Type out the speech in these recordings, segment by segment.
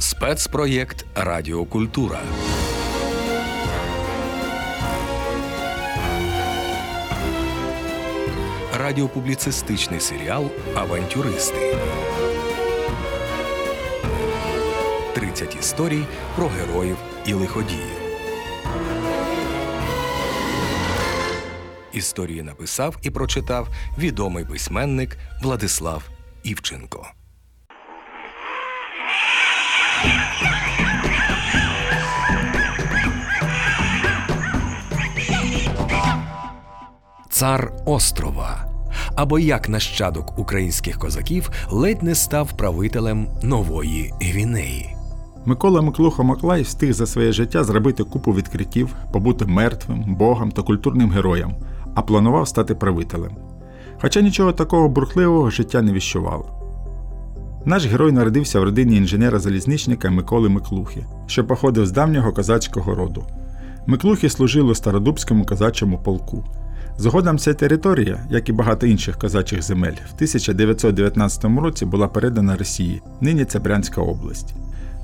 Спецпроєкт «Радіокультура». Радіопубліцистичний серіал «Авантюристи». 30 історій про героїв і лиходіїв. Історії написав і прочитав відомий письменник Владислав Івченко. Цар острова, або як нащадок українських козаків, ледь не став правителем Нової Гвінеї. Микола Миклухо-Маклай встиг за своє життя зробити купу відкриттів, побути мертвим, богом та культурним героєм, а планував стати правителем. Хоча нічого такого бурхливого життя не віщувало. Наш герой народився в родині інженера-залізничника Миколи Миклухи, що походив з давнього козацького роду. Миклухи служили у Стародубському козачому полку. Згодом ця територія, як і багато інших козачих земель, в 1919 році була передана Росії, нині це Брянська область.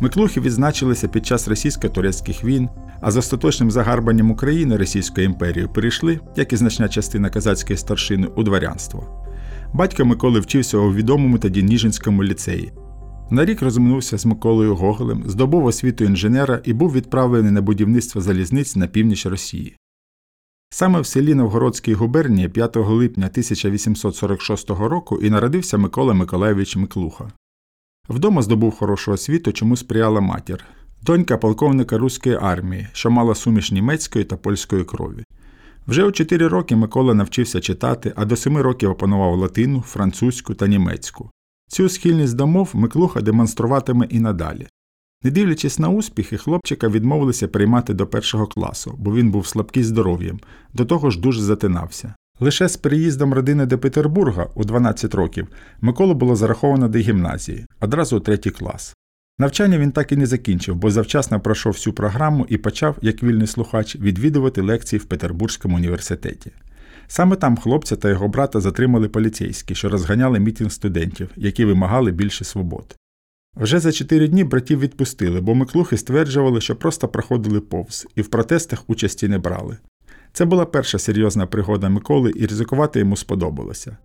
Миклухи відзначилися під час російсько-турецьких війн, а з остаточним загарбанням України Російською імперією перейшли, як і значна частина козацької старшини, у дворянство. Батько Миколи вчився у відомому тоді Ніжинському ліцеї. На рік розминувся з Миколою Гоголем, здобув освіту інженера і був відправлений на будівництво залізниць на північ Росії. Саме в селі Новгородській губернії 5 липня 1846 року і народився Микола Миколайович Миклуха. Вдома здобув хорошу освіту, чому сприяла матір, донька полковника руської армії, що мала суміш німецької та польської крові. Вже у 4 роки Микола навчився читати, а до 7 років опанував латину, французьку та німецьку. Цю схильність до мов Миклуха демонструватиме і надалі. Не дивлячись на успіхи, хлопчика відмовилися приймати до 1 класу, бо він був слабкий здоров'ям, до того ж дуже затинався. Лише з переїздом родини до Петербурга у 12 років Миколу було зараховано до гімназії, одразу у 3 клас. Навчання він так і не закінчив, бо завчасно пройшов всю програму і почав, як вільний слухач, відвідувати лекції в Петербурзькому університеті. Саме там хлопця та його брата затримали поліцейські, що розганяли мітинг студентів, які вимагали більше свобод. Вже за 4 дні братів відпустили, бо Миклухи стверджували, що просто проходили повз і в протестах участі не брали. Це була перша серйозна пригода Миколи, і ризикувати йому сподобалося.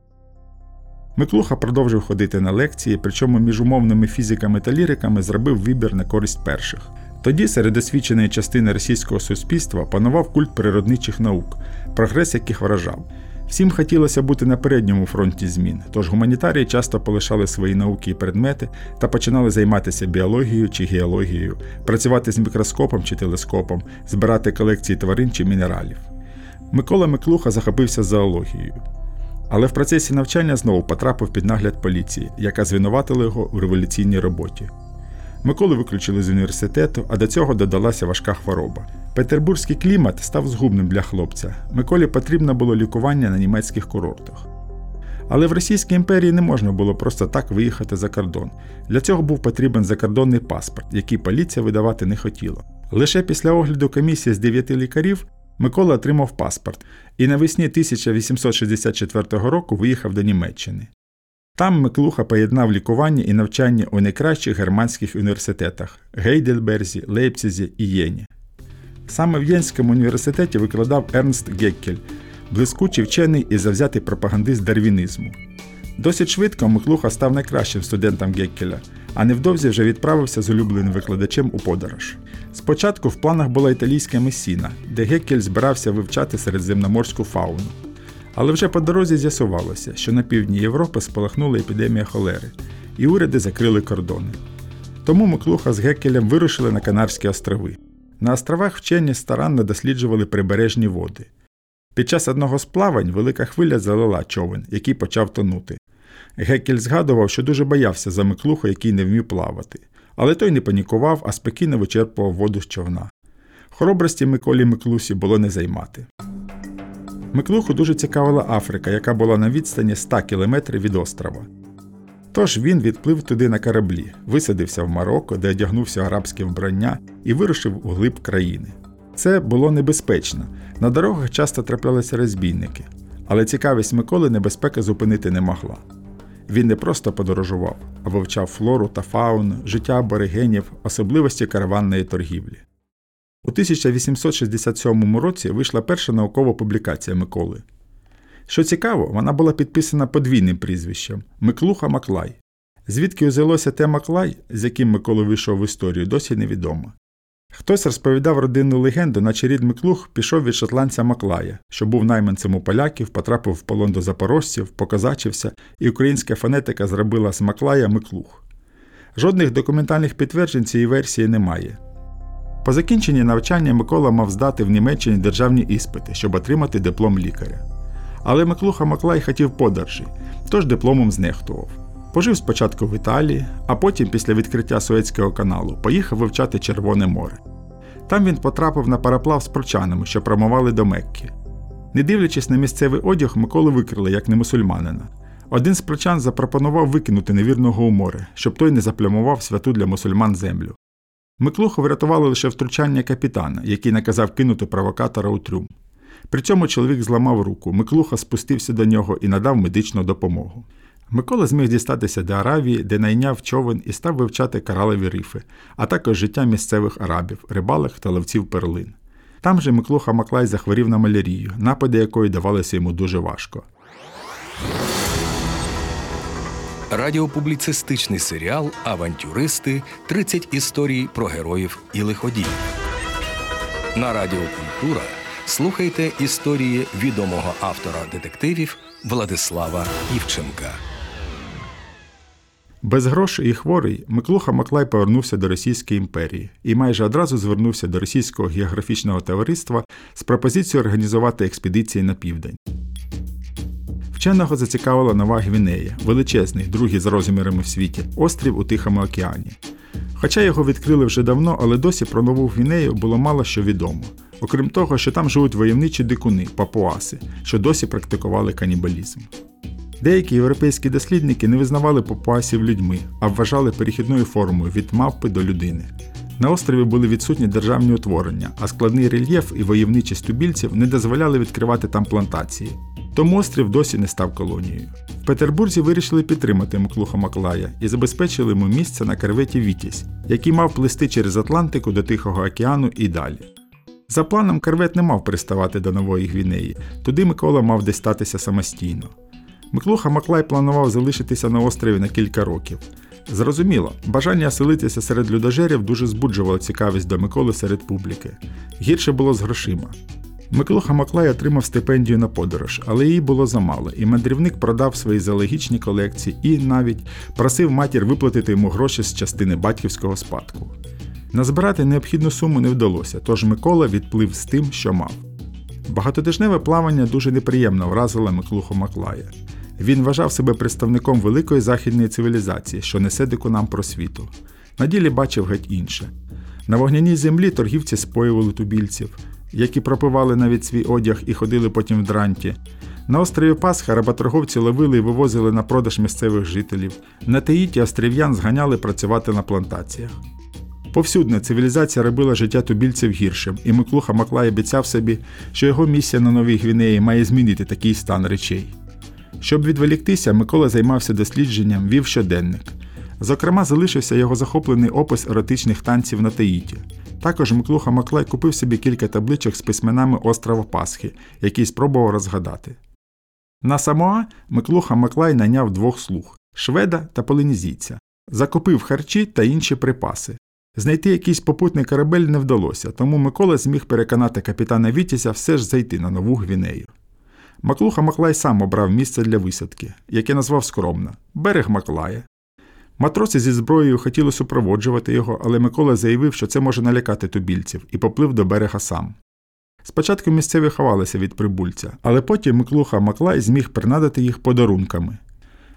Миклуха продовжив ходити на лекції, причому між умовними фізиками та ліриками зробив вибір на користь перших. Тоді серед освіченої частини російського суспільства панував культ природничих наук, прогрес яких вражав. Всім хотілося бути на передньому фронті змін, тож гуманітарії часто полишали свої науки і предмети та починали займатися біологією чи геологією, працювати з мікроскопом чи телескопом, збирати колекції тварин чи мінералів. Микола Миклуха захопився зоологією. Але в процесі навчання знову потрапив під нагляд поліції, яка звинуватила його у революційній роботі. Миколу виключили з університету, а до цього додалася важка хвороба. Петербурзький клімат став згубним для хлопця. Миколі потрібно було лікування на німецьких курортах. Але в Російській імперії не можна було просто так виїхати за кордон. Для цього був потрібен закордонний паспорт, який поліція видавати не хотіла. Лише після огляду комісії з 9 лікарів Микола отримав паспорт і навесні 1864 року виїхав до Німеччини. Там Миклуха поєднав лікування і навчання у найкращих германських університетах – Гейдельберзі, Лейпцизі і Єні. Саме в Єнському університеті викладав Ернст Геккель, блискучий вчений і завзятий пропагандист дарвінізму. Досить швидко Миклуха став найкращим студентом Геккеля, а невдовзі вже відправився з улюбленим викладачем у подорож. Спочатку в планах була італійська Месіна, де Геккель збирався вивчати середземноморську фауну. Але вже по дорозі з'ясувалося, що на півдні Європи спалахнула епідемія холери, і уряди закрили кордони. Тому Миклуха з Геккелем вирушили на Канарські острови. На островах вчені старанно досліджували прибережні води. Під час одного з плавань велика хвиля залила човен, який почав тонути. Геккель згадував, що дуже боявся за Миклуху, який не вмів плавати. Але той не панікував, а спокійно вичерпував воду з човна. Хоробрості Миколі Миклусі було не займати. Миклуху дуже цікавила Африка, яка була на відстані 100 кілометрів від острова. Тож він відплив туди на кораблі, висадився в Марокко, де одягнувся арабське вбрання і вирушив у глиб країни. Це було небезпечно, на дорогах часто траплялися розбійники, але цікавість Миколи небезпека зупинити не могла. Він не просто подорожував, а вивчав флору та фауну, життя аборигенів, особливості караванної торгівлі. У 1867 році вийшла перша наукова публікація Миколи. Що цікаво, вона була підписана подвійним прізвищем – Миклухо-Маклай. Звідки узялося те Маклай, з яким Микола вийшов в історію, досі невідомо. Хтось розповідав родинну легенду, наче рід Миклух пішов від шотландця Маклая, що був найманцем у поляків, потрапив в полон до запорожців, покозачився, і українська фонетика зробила з Маклая Миклух. Жодних документальних підтверджень цієї версії немає. По закінченні навчання Микола мав здати в Німеччині державні іспити, щоб отримати диплом лікаря. Але Миклухо-Маклай хотів подорожі, тож дипломом знехтував. Пожив спочатку в Італії, а потім, після відкриття Суецького каналу, поїхав вивчати Червоне море. Там він потрапив на пароплав з прочанами, що прямували до Мекки. Не дивлячись на місцевий одяг, Миколу викрили як немусульманина. Один з прочан запропонував викинути невірного у море, щоб той не заплямував святу для мусульман землю. Миклуху врятували лише втручання капітана, який наказав кинути провокатора у трюм. При цьому чоловік зламав руку, Миклуха спустився до нього і надав медичну допомогу. Микола зміг дістатися до Аравії, де найняв човен і став вивчати коралові рифи, а також життя місцевих арабів, рибалок та ловців перлин. Там же Миклухо-Маклай захворів на малярію, напади якої давалися йому дуже важко. Радіопубліцистичний серіал «Авантюристи. 30 історій про героїв і лиходіїв». На Радіо Культура слухайте історії відомого автора детективів Владислава Івченка. Без грошей і хворий Миклухо-Маклай повернувся до Російської імперії і майже одразу звернувся до Російського географічного товариства з пропозицією організувати експедиції на південь. Вченого зацікавила Нова Гвінея, величезний, другий за розмірами в світі, острів у Тихому океані. Хоча його відкрили вже давно, але досі про Нову Гвінею було мало що відомо. Окрім того, що там живуть войовничі дикуни, папуаси, що досі практикували канібалізм. Деякі європейські дослідники не визнавали папуасів людьми, а вважали перехідною формою від мавпи до людини. На острові були відсутні державні утворення, а складний рельєф і войовничість тубільців не дозволяли відкривати там плантації. Тому острів досі не став колонією. В Петербурзі вирішили підтримати Миклухо-Маклая і забезпечили йому місце на корветі «Вітіс», який мав плисти через Атлантику до Тихого океану і далі. За планом, корвет не мав приставати до Нової Гвінеї, туди Микола мав дістатися самостійно. Миклухо-Маклай планував залишитися на острові на кілька років. Зрозуміло, бажання оселитися серед людожерів дуже збуджувало цікавість до Миколи серед публіки. Гірше було з грошима. Миклухо-Маклай отримав стипендію на подорож, але її було замало, і мандрівник продав свої зоологічні колекції і навіть просив матір виплатити йому гроші з частини батьківського спадку. Назбирати необхідну суму не вдалося, тож Микола відплив з тим, що мав. Багатотижневе плавання дуже неприємно вразило Миклухо-Маклая. Він вважав себе представником великої західної цивілізації, що несе дикунам просвіту. На ділі бачив геть інше. На вогняній землі торгівці споювали тубільців, які пропивали навіть свій одяг і ходили потім в дранті. На острові Пасха работорговці ловили і вивозили на продаж місцевих жителів. На Таїті острів'ян зганяли працювати на плантаціях. Повсюдна цивілізація робила життя тубільців гіршим, і Миклухо-Маклай обіцяв собі, що його місія на Новій Гвінеї має змінити такий стан речей. Щоб відволіктися, Микола займався дослідженням, вів щоденник. Зокрема, залишився його захоплений опис еротичних танців на Таїті. Також Миклухо-Маклай купив собі кілька табличок з письменами острова Пасхи, який спробував розгадати. На Самоа Миклухо-Маклай найняв двох слуг – шведа та полінезійця. Закупив харчі та інші припаси. Знайти якийсь попутний корабель не вдалося, тому Микола зміг переконати капітана Вітіса все ж зайти на Нову Гвінею. Миклухо-Маклай сам обрав місце для висадки, яке назвав скромно – «Берег Маклая». Матроси зі зброєю хотіли супроводжувати його, але Микола заявив, що це може налякати тубільців, і поплив до берега сам. Спочатку місцеві ховалися від прибульця, але потім Миклухо-Маклай зміг принадити їх подарунками.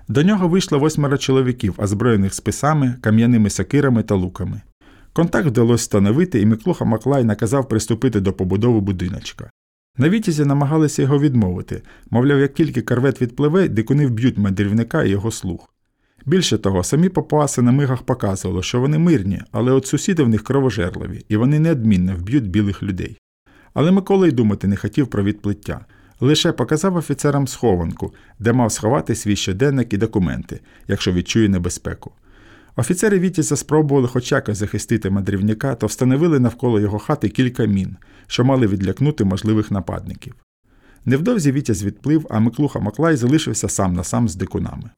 До нього вийшло 8 чоловіків, озброєних списами, кам'яними сокирами та луками. Контакт вдалося встановити, і Миклухо-Маклай наказав приступити до побудови будиночка. На Вітязі намагалися його відмовити, мовляв, як тільки корвет відпливе, дикуни вб'ють мандрівника і його слуг. Більше того, самі папуаси на мигах показували, що вони мирні, але от сусіди в них кровожерливі, і вони неодмінно вб'ють білих людей. Але Микола й думати не хотів про відплиття. Лише показав офіцерам схованку, де мав сховати свій щоденник і документи, якщо відчує небезпеку. Офіцери Вітіса спробували хоч якось захистити мандрівника, то встановили навколо його хати кілька мін, що мали відлякнути можливих нападників. Невдовзі Вітязь відплив, а Миклухо-Маклай залишився сам на сам з дикунами.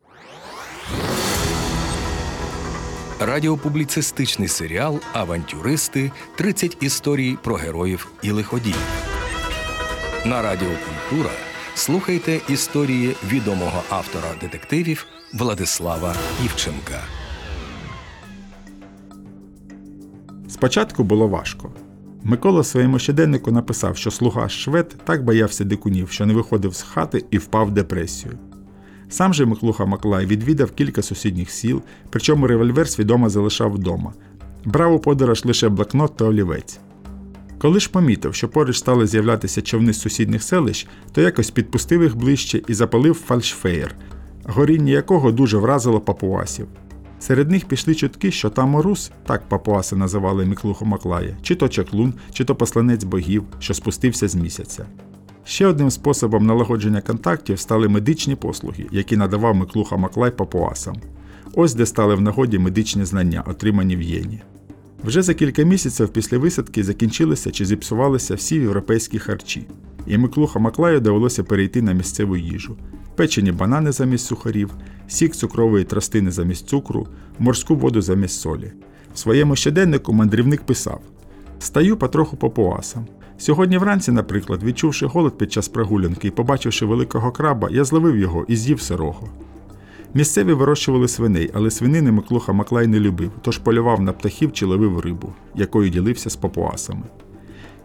Радіопубліцистичний серіал «Авантюристи. 30 історій про героїв і лиходіїв». На Радіо Культура слухайте історії відомого автора детективів Владислава Івченка. Спочатку було важко. Микола своєму щоденнику написав, що слуга швед так боявся дикунів, що не виходив з хати і впав в депресію. Сам же Миклухо-Маклай відвідав кілька сусідніх сіл, причому револьвер свідомо залишав вдома. Брав у подорож лише блокнот та олівець. Коли ж помітив, що поруч стали з'являтися човни з сусідніх селищ, то якось підпустив їх ближче і запалив фальшфеєр, горіння якого дуже вразило папуасів. Серед них пішли чутки, що Таморус, так папуаси називали Миклухо-Маклая, чи то чаклун, чи то посланець богів, що спустився з місяця. Ще одним способом налагодження контактів стали медичні послуги, які надавав Миклухо-Маклай папуасам. Ось де стали в нагоді медичні знання, отримані в Єні. Вже за кілька місяців після висадки закінчилися чи зіпсувалися всі європейські харчі, і Миклухо-Маклаю довелося перейти на місцеву їжу. Печені банани замість сухарів, сік цукрової тростини замість цукру, морську воду замість солі. В своєму щоденнику мандрівник писав: «Стаю потроху папуасом. Сьогодні вранці, наприклад, відчувши голод під час прогулянки і побачивши великого краба, я зловив його і з'їв сирого». Місцеві вирощували свиней, але свинини Миклухо-Маклай не любив, тож полював на птахів чи ловив рибу, якою ділився з папуасами.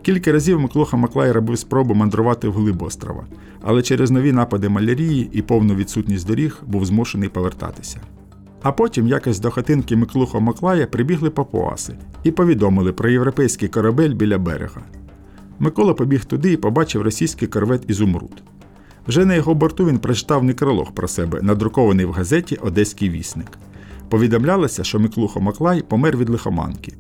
Кілька разів Миклухо-Маклай робив спробу мандрувати вглиб острова, але через нові напади малярії і повну відсутність доріг був змушений повертатися. А потім якось до хатинки Миклухо-Маклая прибігли папуаси і повідомили про європейський корабель біля берега. Микола побіг туди і побачив російський корвет «Ізумруд». Вже на його борту він прочитав некролог про себе, надрукований в газеті «Одеський вісник». Повідомлялося, що Миклухо-Маклай помер від лихоманки.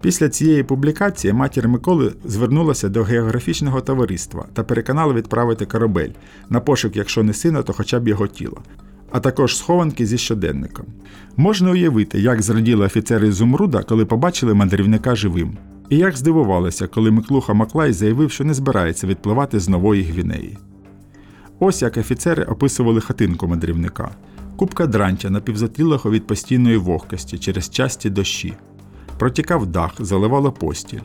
Після цієї публікації матір Миколи звернулася до географічного товариства та переконала відправити корабель на пошук, якщо не сина, то хоча б його тіла, а також схованки зі щоденником. Можна уявити, як зраділи офіцери «Ізумруда», коли побачили мандрівника живим, і як здивувалися, коли Миклухо-Маклай заявив, що не збирається відпливати з Нової Гвінеї. Ось як офіцери описували хатинку мандрівника: купка дрантя, напівзатлілого від постійної вогкості через часті дощі. Протікав дах, заливало постіль.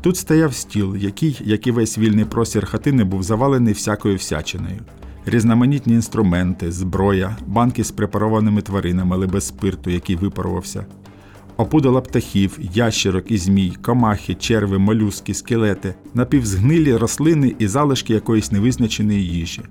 Тут стояв стіл, який, як і весь вільний простір хатини, був завалений всякою всячиною. Різноманітні інструменти, зброя, банки з препарованими тваринами, але без спирту, який випарувався, опудала птахів, ящерок і змій, комахи, черви, молюски, скелети, напівзгнилі рослини і залишки якоїсь невизначеної їжі.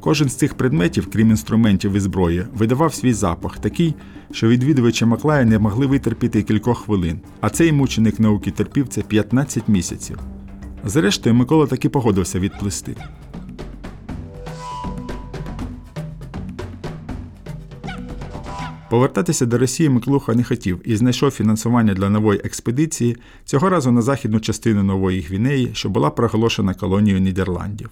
Кожен з цих предметів, крім інструментів і зброї, видавав свій запах, такий, що відвідувачі Маклая не могли витерпіти кількох хвилин, а цей мученик науки терпів це 15 місяців. Зрештою, Микола таки погодився відплисти. Повертатися до Росії Миклуха не хотів і знайшов фінансування для нової експедиції, цього разу на західну частину Нової Гвінеї, що була проголошена колонією Нідерландів.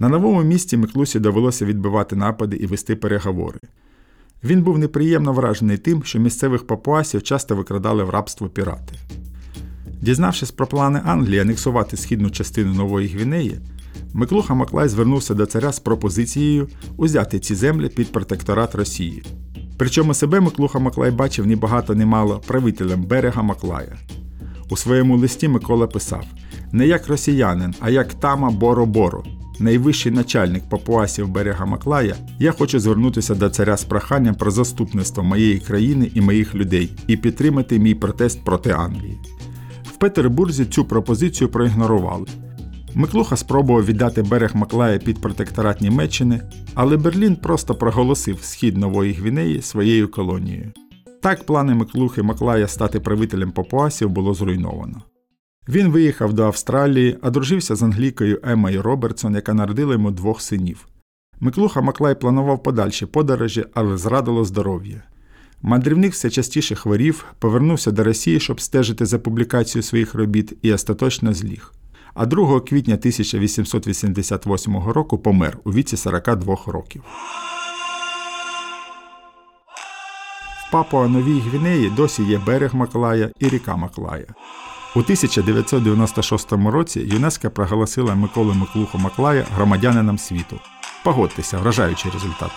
На новому місці Миклусі довелося відбивати напади і вести переговори. Він був неприємно вражений тим, що місцевих папуасів часто викрадали в рабство пірати. Дізнавшись про плани Англії анексувати східну частину Нової Гвінеї, Миклухо-Маклай звернувся до царя з пропозицією узяти ці землі під протекторат Росії. Причому себе Миклухо-Маклай бачив ні багато ні мало правителем берега Маклая. У своєму листі Микола писав: «Не як росіянин, а як Тама Боро-Боро, найвищий начальник папуасів берега Маклая, я хочу звернутися до царя з проханням про заступництво моєї країни і моїх людей і підтримати мій протест проти Англії». В Петербурзі цю пропозицію проігнорували. Миклуха спробував віддати берег Маклая під протекторат Німеччини, але Берлін просто проголосив схід Нової Гвінеї своєю колонією. Так плани Миклухи-Маклая стати правителем папуасів було зруйновано. Він виїхав до Австралії, одружився з англійкою Еммою Робертсон, яка народила йому двох синів. Миклухо-Маклай планував подальші подорожі, але зрадило здоров'я. Мандрівник все частіше хворів, повернувся до Росії, щоб стежити за публікацією своїх робіт, і остаточно зліг. а 2 квітня 1888 року помер у віці 42 років. В Папуа-Новій Гвінеї досі є берег Маклая і ріка Маклая. У 1996 році ЮНЕСКО проголосила Миколу Миклухо-Маклая громадянином світу. Погодьтеся, вражаючий результат.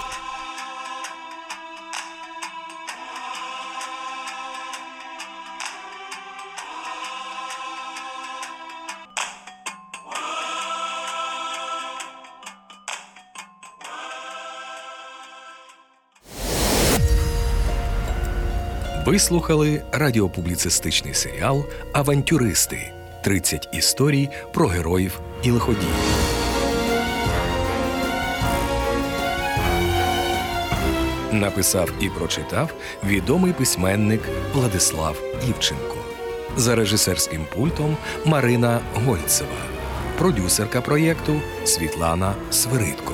Ви слухали радіопубліцистичний серіал «Авантюристи. 30 історій про героїв і лиходіїв». Написав і прочитав відомий письменник Владислав Івченко. За режисерським пультом Марина Гольцева. Продюсерка проєкту Світлана Свиридко.